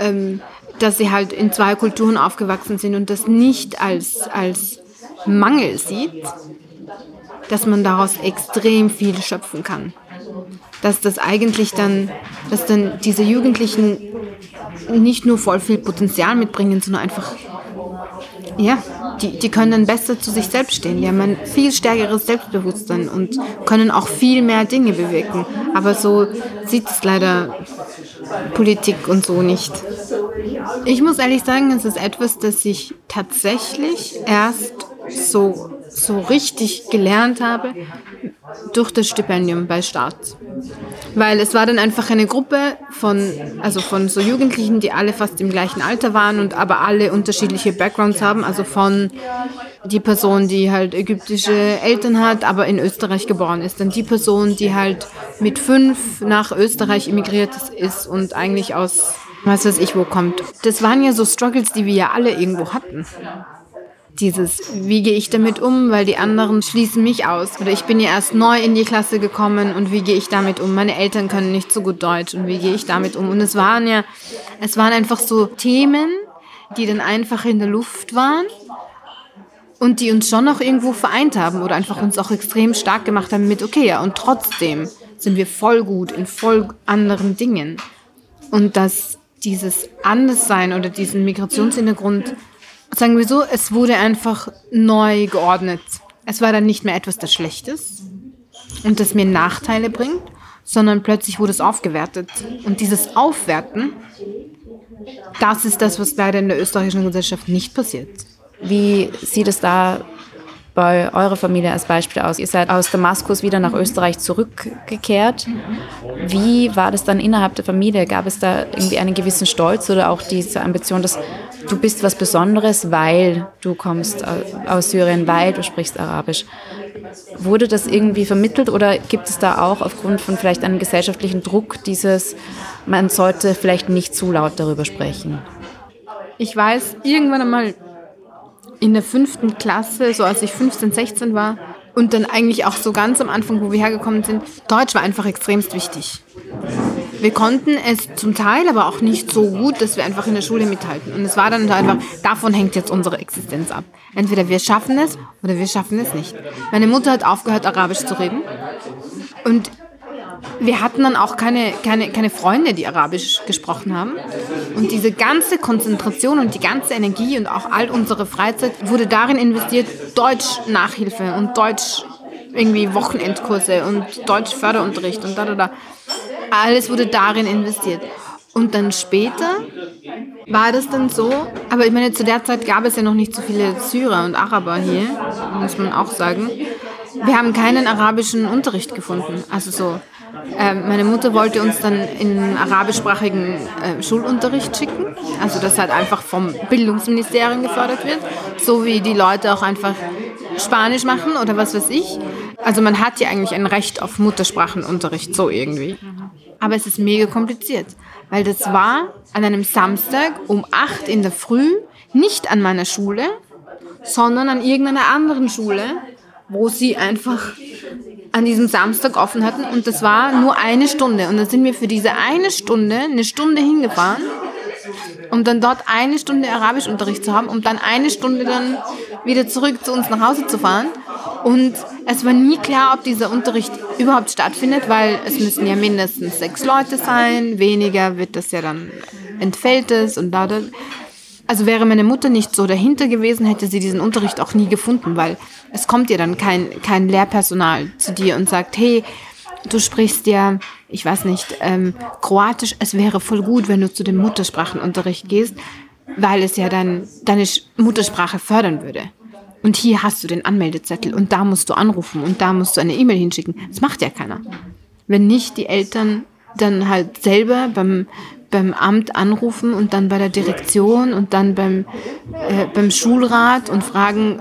ähm, dass sie halt in zwei Kulturen aufgewachsen sind und das nicht als, als Mangel sieht, dass man daraus extrem viel schöpfen kann. Dass das eigentlich dann, dass dann diese Jugendlichen nicht nur voll viel Potenzial mitbringen, sondern einfach, ja, die, die können dann besser zu sich selbst stehen. Die haben ein viel stärkeres Selbstbewusstsein und können auch viel mehr Dinge bewirken. Aber so sieht es leider Politik und so nicht. Ich muss ehrlich sagen, es ist etwas, das ich tatsächlich erst so, so richtig gelernt habe durch das Stipendium bei Staat. Weil es war dann einfach eine Gruppe von, also von so Jugendlichen, die alle fast im gleichen Alter waren und aber alle unterschiedliche Backgrounds haben. Also von die Person, die halt ägyptische Eltern hat, aber in Österreich geboren ist. Dann die Person, die halt mit fünf nach Österreich emigriert ist und eigentlich aus, was weiß ich, wo kommt. Das waren ja so Struggles, die wir ja alle irgendwo hatten. Dieses, wie gehe ich damit um, weil die anderen schließen mich aus. Oder ich bin ja erst neu in die Klasse gekommen und wie gehe ich damit um? Meine Eltern können nicht so gut Deutsch und wie gehe ich damit um? Und es waren ja, es waren einfach so Themen, die dann einfach in der Luft waren und die uns schon noch irgendwo vereint haben oder einfach uns auch extrem stark gemacht haben mit, okay, ja, und trotzdem sind wir voll gut in voll anderen Dingen. Und dass dieses Anderssein oder diesen Migrationshintergrund, sagen wir so, es wurde einfach neu geordnet. Es war dann nicht mehr etwas, das schlecht ist und das mir Nachteile bringt, sondern plötzlich wurde es aufgewertet. Und dieses Aufwerten, das ist das, was leider in der österreichischen Gesellschaft nicht passiert. Wie sieht es da bei eurer Familie als Beispiel aus? Ihr seid aus Damaskus wieder nach Österreich zurückgekehrt. Wie war das dann innerhalb der Familie? Gab es da irgendwie einen gewissen Stolz oder auch diese Ambition, dass du bist was Besonderes, weil du kommst aus Syrien, weil du sprichst Arabisch? Wurde das irgendwie vermittelt oder gibt es da auch aufgrund von vielleicht einem gesellschaftlichen Druck dieses, man sollte vielleicht nicht zu laut darüber sprechen? Ich weiß, irgendwann einmal in der fünften Klasse, so als ich fünfzehn, sechzehn war und dann eigentlich auch so ganz am Anfang, wo wir hergekommen sind, Deutsch war einfach extremst wichtig. Wir konnten es zum Teil aber auch nicht so gut, dass wir einfach in der Schule mithalten. Und es war dann einfach, davon hängt jetzt unsere Existenz ab. Entweder wir schaffen es oder wir schaffen es nicht. Meine Mutter hat aufgehört, Arabisch zu reden. Und wir hatten dann auch keine, keine, keine Freunde, die Arabisch gesprochen haben. Und diese ganze Konzentration und die ganze Energie und auch all unsere Freizeit wurde darin investiert, Deutsch-Nachhilfe und Deutsch irgendwie Wochenendkurse und Deutsch-Förderunterricht und da, da, da. Alles wurde darin investiert. Und dann später war das dann so, aber ich meine, zu der Zeit gab es ja noch nicht so viele Syrer und Araber hier, muss man auch sagen. Wir haben keinen arabischen Unterricht gefunden, also so. Meine Mutter wollte uns dann in arabischsprachigen äh, Schulunterricht schicken, also das halt einfach vom Bildungsministerium gefördert wird, so wie die Leute auch einfach Spanisch machen oder was weiß ich. Also man hat ja eigentlich ein Recht auf Muttersprachenunterricht, so irgendwie. Aber es ist mega kompliziert, weil das war an einem Samstag um acht in der Früh, nicht an meiner Schule, sondern an irgendeiner anderen Schule, wo sie einfach an diesem Samstag offen hatten und das war nur eine Stunde. Und dann sind wir für diese eine Stunde, eine Stunde hingefahren, um dann dort eine Stunde Arabischunterricht zu haben, um dann eine Stunde dann wieder zurück zu uns nach Hause zu fahren. Und es war nie klar, ob dieser Unterricht überhaupt stattfindet, weil es müssen ja mindestens sechs Leute sein, weniger wird das ja dann entfällt es und da, da. Also wäre meine Mutter nicht so dahinter gewesen, hätte sie diesen Unterricht auch nie gefunden, weil es kommt ja dann kein, kein Lehrpersonal zu dir und sagt, hey, du sprichst ja, ich weiß nicht, ähm, Kroatisch, es wäre voll gut, wenn du zu dem Muttersprachenunterricht gehst, weil es ja dein, deine Muttersprache fördern würde. Und hier hast du den Anmeldezettel und da musst du anrufen und da musst du eine E-Mail hinschicken. Das macht ja keiner. Wenn nicht die Eltern dann halt selber beim beim Amt anrufen und dann bei der Direktion und dann beim, äh, beim Schulrat und fragen,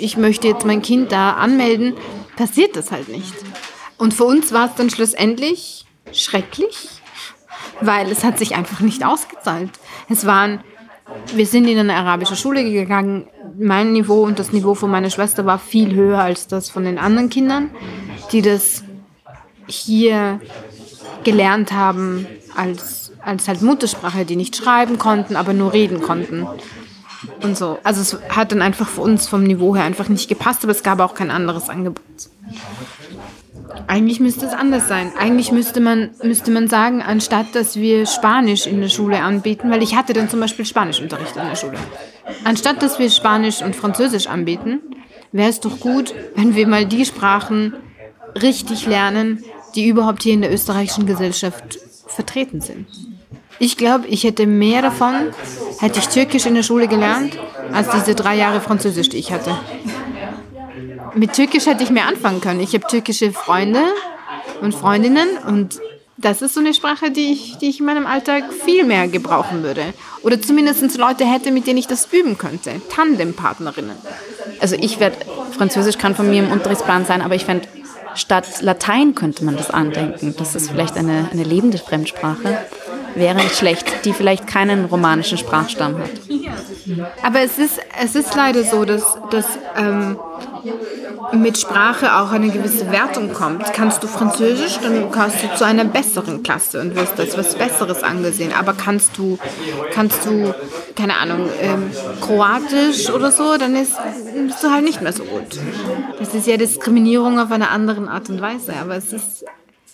ich möchte jetzt mein Kind da anmelden, passiert das halt nicht. Und für uns war es dann schlussendlich schrecklich, weil es hat sich einfach nicht ausgezahlt. Es waren, wir sind in eine arabische Schule gegangen, mein Niveau und das Niveau von meiner Schwester war viel höher als das von den anderen Kindern, die das hier gelernt haben als, als halt Muttersprache, die nicht schreiben konnten, aber nur reden konnten. Und so. Also es hat dann einfach für uns vom Niveau her einfach nicht gepasst, aber es gab auch kein anderes Angebot. Eigentlich müsste es anders sein. Eigentlich müsste man, müsste man sagen, anstatt dass wir Spanisch in der Schule anbieten, weil ich hatte dann zum Beispiel Spanischunterricht in der Schule. Anstatt dass wir Spanisch und Französisch anbieten, wäre es doch gut, wenn wir mal die Sprachen richtig lernen, die überhaupt hier in der österreichischen Gesellschaft vertreten sind. Ich glaube, ich hätte mehr davon, hätte ich Türkisch in der Schule gelernt, als diese drei Jahre Französisch, die ich hatte. Mit Türkisch hätte ich mehr anfangen können. Ich habe türkische Freunde und Freundinnen und das ist so eine Sprache, die ich, die ich in meinem Alltag viel mehr gebrauchen würde. Oder zumindest Leute hätte, mit denen ich das üben könnte. Tandempartnerinnen. Also ich werde, Französisch kann von mir im Unterrichtsplan sein, aber ich fände, statt Latein könnte man das andenken. Das ist vielleicht eine, eine lebende Fremdsprache. Wäre nicht schlecht, die vielleicht keinen romanischen Sprachstamm hat. Aber es ist, es ist leider so, dass, dass ähm, mit Sprache auch eine gewisse Wertung kommt. Kannst du Französisch, dann gehörst du zu einer besseren Klasse und wirst als was Besseres angesehen. Aber kannst du, kannst du keine Ahnung, ähm, Kroatisch oder so, dann ist, bist du halt nicht mehr so gut. Das ist ja Diskriminierung auf einer anderen Art und Weise, aber es ist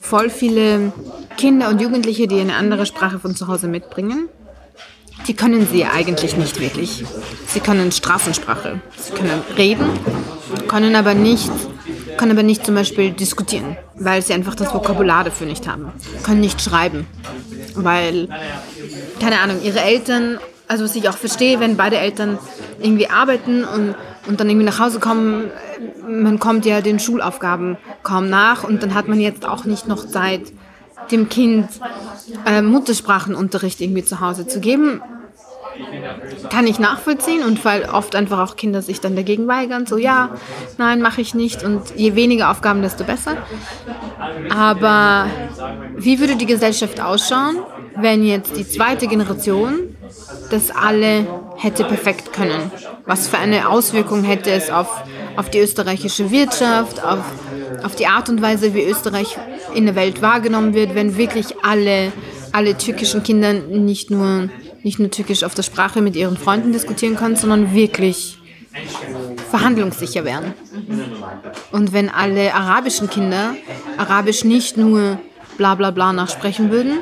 voll viele Kinder und Jugendliche, die eine andere Sprache von zu Hause mitbringen, die können sie eigentlich nicht wirklich. Sie können Straßensprache, sie können reden, können aber nicht, können aber nicht zum Beispiel diskutieren, weil sie einfach das Vokabular dafür nicht haben, können nicht schreiben, weil, keine Ahnung, ihre Eltern, also was ich auch verstehe, wenn beide Eltern irgendwie arbeiten und Und dann irgendwie nach Hause kommen, man kommt ja den Schulaufgaben kaum nach und dann hat man jetzt auch nicht noch Zeit, dem Kind äh, Muttersprachenunterricht irgendwie zu Hause zu geben. Kann ich nachvollziehen und weil oft einfach auch Kinder sich dann dagegen weigern, so ja, nein, mache ich nicht und je weniger Aufgaben, desto besser. Aber wie würde die Gesellschaft ausschauen, wenn jetzt die zweite Generation das alle hätte perfekt können? Was für eine Auswirkung hätte es auf, auf die österreichische Wirtschaft, auf, auf die Art und Weise, wie Österreich in der Welt wahrgenommen wird, wenn wirklich alle, alle türkischen Kinder nicht nur, nicht nur türkisch auf der Sprache mit ihren Freunden diskutieren können, sondern wirklich verhandlungssicher wären. Und wenn alle arabischen Kinder Arabisch nicht nur bla bla bla nachsprechen würden,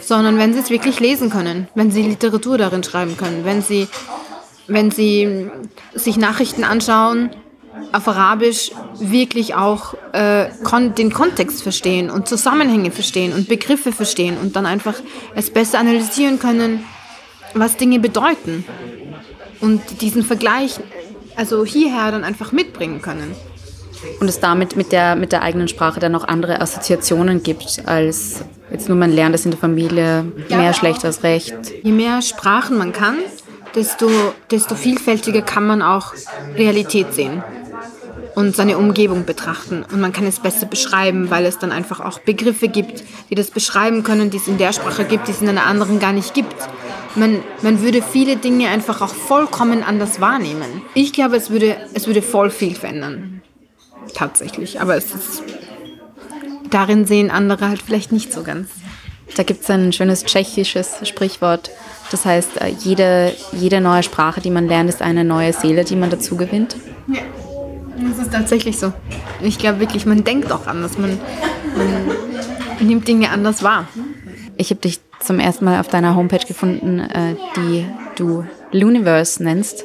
sondern wenn sie es wirklich lesen können, wenn sie Literatur darin schreiben können, wenn sie wenn sie sich Nachrichten anschauen, auf Arabisch wirklich auch äh, kon- den Kontext verstehen und Zusammenhänge verstehen und Begriffe verstehen und dann einfach es besser analysieren können, was Dinge bedeuten und diesen Vergleich also hierher dann einfach mitbringen können. Und es damit mit der, mit der eigenen Sprache dann auch andere Assoziationen gibt, als jetzt nur man lernt es in der Familie, ja, mehr schlecht als recht. Je mehr Sprachen man kann, Desto, desto vielfältiger kann man auch Realität sehen und seine Umgebung betrachten. Und man kann es besser beschreiben, weil es dann einfach auch Begriffe gibt, die das beschreiben können, die es in der Sprache gibt, die es in einer anderen gar nicht gibt. Man, man würde viele Dinge einfach auch vollkommen anders wahrnehmen. Ich glaube, es würde, es würde voll viel verändern. Tatsächlich. Aber es ist, darin sehen andere halt vielleicht nicht so ganz. Da gibt es ein schönes tschechisches Sprichwort. Das heißt, jede, jede neue Sprache, die man lernt, ist eine neue Seele, die man dazu gewinnt. Ja, das ist tatsächlich so. Ich glaube wirklich, man denkt auch anders. Man, man nimmt Dinge anders wahr. Ich habe dich zum ersten Mal auf deiner Homepage gefunden, die du Luniverse nennst.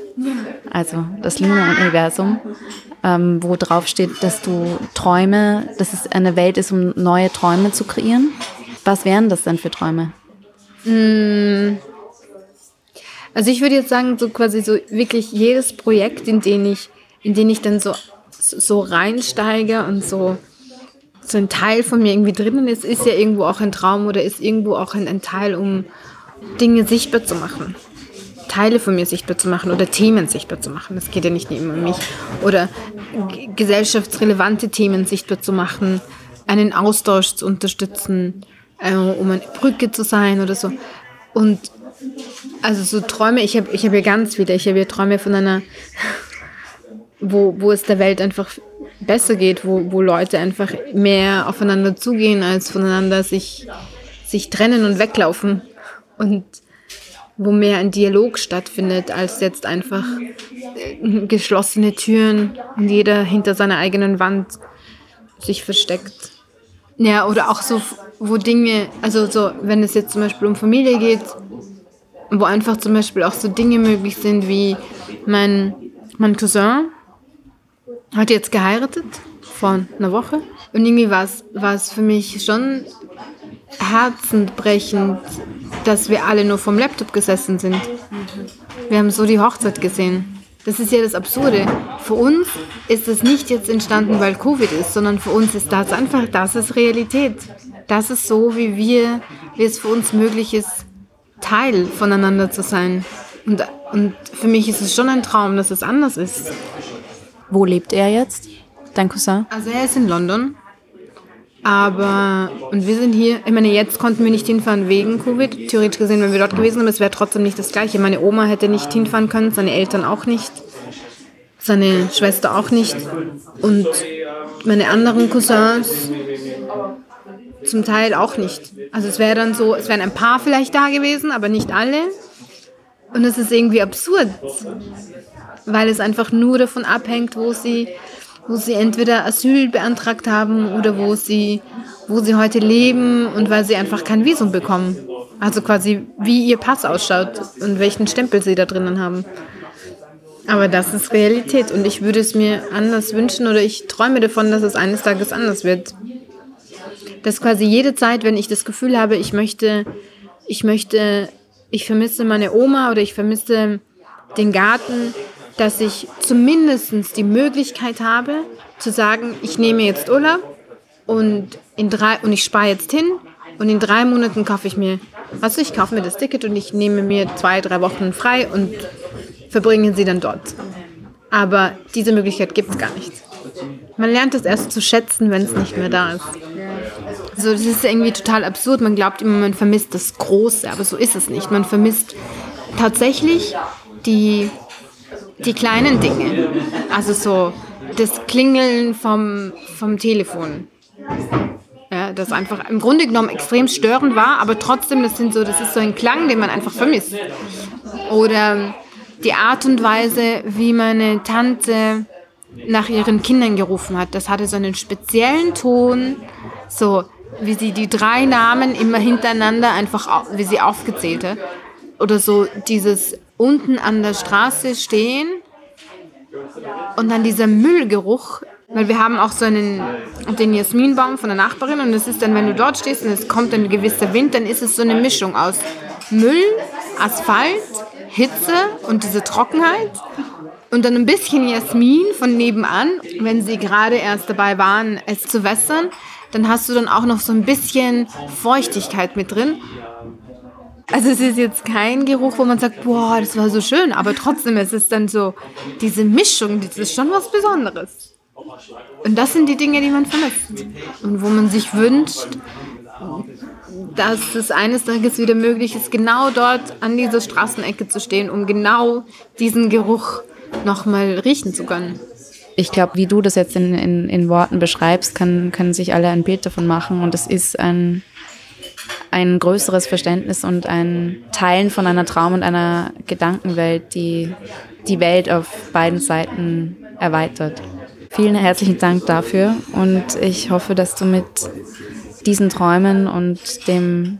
Also das Luna-Universum, wo drauf steht, dass du Träume, dass es eine Welt ist, um neue Träume zu kreieren. Was wären das denn für Träume? Also ich würde jetzt sagen, so quasi so wirklich jedes Projekt, in dem ich, in dem ich dann so, so reinsteige und so, so ein Teil von mir irgendwie drinnen ist, ist ja irgendwo auch ein Traum oder ist irgendwo auch ein, ein Teil, um Dinge sichtbar zu machen. Teile von mir sichtbar zu machen oder Themen sichtbar zu machen. Das geht ja nicht nur um mich. Oder g- gesellschaftsrelevante Themen sichtbar zu machen, einen Austausch zu unterstützen, um eine Brücke zu sein oder so. Und also so Träume, ich habe ich hab ja ganz viele, ich habe ja Träume von einer, wo, wo es der Welt einfach besser geht, wo, wo Leute einfach mehr aufeinander zugehen, als voneinander sich, sich trennen und weglaufen. Und wo mehr ein Dialog stattfindet, als jetzt einfach geschlossene Türen und jeder hinter seiner eigenen Wand sich versteckt. Ja, oder auch so, wo Dinge, also so, wenn es jetzt zum Beispiel um Familie geht, wo einfach zum Beispiel auch so Dinge möglich sind, wie mein, mein Cousin hat jetzt geheiratet, vor einer Woche. Und irgendwie war es, war es für mich schon herzenbrechend, dass wir alle nur vorm Laptop gesessen sind. Wir haben so die Hochzeit gesehen. Das ist ja das Absurde. Für uns ist das nicht jetzt entstanden, weil Covid ist, sondern für uns ist das einfach, das ist Realität. Das ist so, wie wir, wie es für uns möglich ist, Teil voneinander zu sein. Und, und für mich ist es schon ein Traum, dass es anders ist. Wo lebt er jetzt, dein Cousin? Also er ist in London. Aber, und wir sind hier, ich meine, jetzt konnten wir nicht hinfahren wegen Covid. Theoretisch gesehen, wenn wir dort gewesen wären, es wäre trotzdem nicht das Gleiche. Meine Oma hätte nicht hinfahren können, seine Eltern auch nicht, seine Schwester auch nicht. Und meine anderen Cousins zum Teil auch nicht. Also es wäre dann so, es wären ein paar vielleicht da gewesen, aber nicht alle. Und das ist irgendwie absurd, weil es einfach nur davon abhängt, wo sie... wo sie entweder Asyl beantragt haben oder wo sie, wo sie heute leben und weil sie einfach kein Visum bekommen. Also quasi, wie ihr Pass ausschaut und welchen Stempel sie da drinnen haben. Aber das ist Realität und ich würde es mir anders wünschen oder ich träume davon, dass es eines Tages anders wird. Dass quasi jede Zeit, wenn ich das Gefühl habe, ich möchte, ich möchte, ich vermisse meine Oma oder ich vermisse den Garten, dass ich zumindest die Möglichkeit habe, zu sagen, ich nehme jetzt Urlaub und, in drei, und ich spare jetzt hin und in drei Monaten kaufe ich mir, also ich kaufe mir das Ticket und ich nehme mir zwei, drei Wochen frei und verbringe sie dann dort. Aber diese Möglichkeit gibt es gar nicht. Man lernt es erst zu schätzen, wenn es nicht mehr da ist. Also das ist irgendwie total absurd. Man glaubt immer, man vermisst das Große, aber so ist es nicht. Man vermisst tatsächlich die... die kleinen Dinge, also so das Klingeln vom, vom Telefon, ja, das einfach im Grunde genommen extrem störend war, aber trotzdem, das sind so, das ist so ein Klang, den man einfach vermisst. Oder die Art und Weise, wie meine Tante nach ihren Kindern gerufen hat, das hatte so einen speziellen Ton, so wie sie die drei Namen immer hintereinander einfach, wie sie aufgezählt hat. Oder so dieses unten an der Straße stehen und dann dieser Müllgeruch, weil wir haben auch so einen den Jasminbaum von der Nachbarin und das ist dann, wenn du dort stehst und es kommt ein gewisser Wind, dann ist es so eine Mischung aus Müll, Asphalt, Hitze und diese Trockenheit und dann ein bisschen Jasmin von nebenan, wenn sie gerade erst dabei waren, es zu wässern, dann hast du dann auch noch so ein bisschen Feuchtigkeit mit drin. Also es ist jetzt kein Geruch, wo man sagt, boah, das war so schön, aber trotzdem, es ist dann so, diese Mischung, das ist schon was Besonderes. Und das sind die Dinge, die man vermisst und wo man sich wünscht, dass es eines Tages wieder möglich ist, genau dort an dieser Straßenecke zu stehen, um genau diesen Geruch nochmal riechen zu können. Ich glaube, wie du das jetzt in, in, in Worten beschreibst, kann, können sich alle ein Bild davon machen und es ist ein... ein größeres Verständnis und ein Teilen von einer Traum- und einer Gedankenwelt, die die Welt auf beiden Seiten erweitert. Vielen herzlichen Dank dafür und ich hoffe, dass du mit diesen Träumen und dem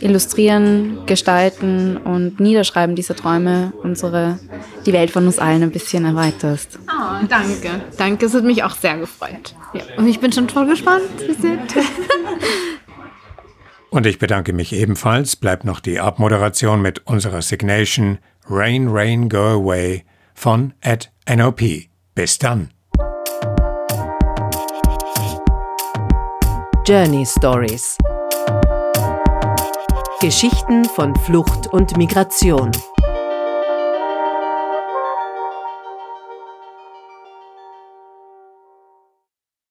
Illustrieren, Gestalten und Niederschreiben dieser Träume unsere die Welt von uns allen ein bisschen erweiterst. Oh, danke. Danke, es hat mich auch sehr gefreut. Ja. Und ich bin schon voll gespannt. Und ich bedanke mich ebenfalls. Bleibt noch die Abmoderation mit unserer Signation Rain, Rain, Go Away von at N O P. Bis dann. Journey Stories. Geschichten von Flucht und Migration.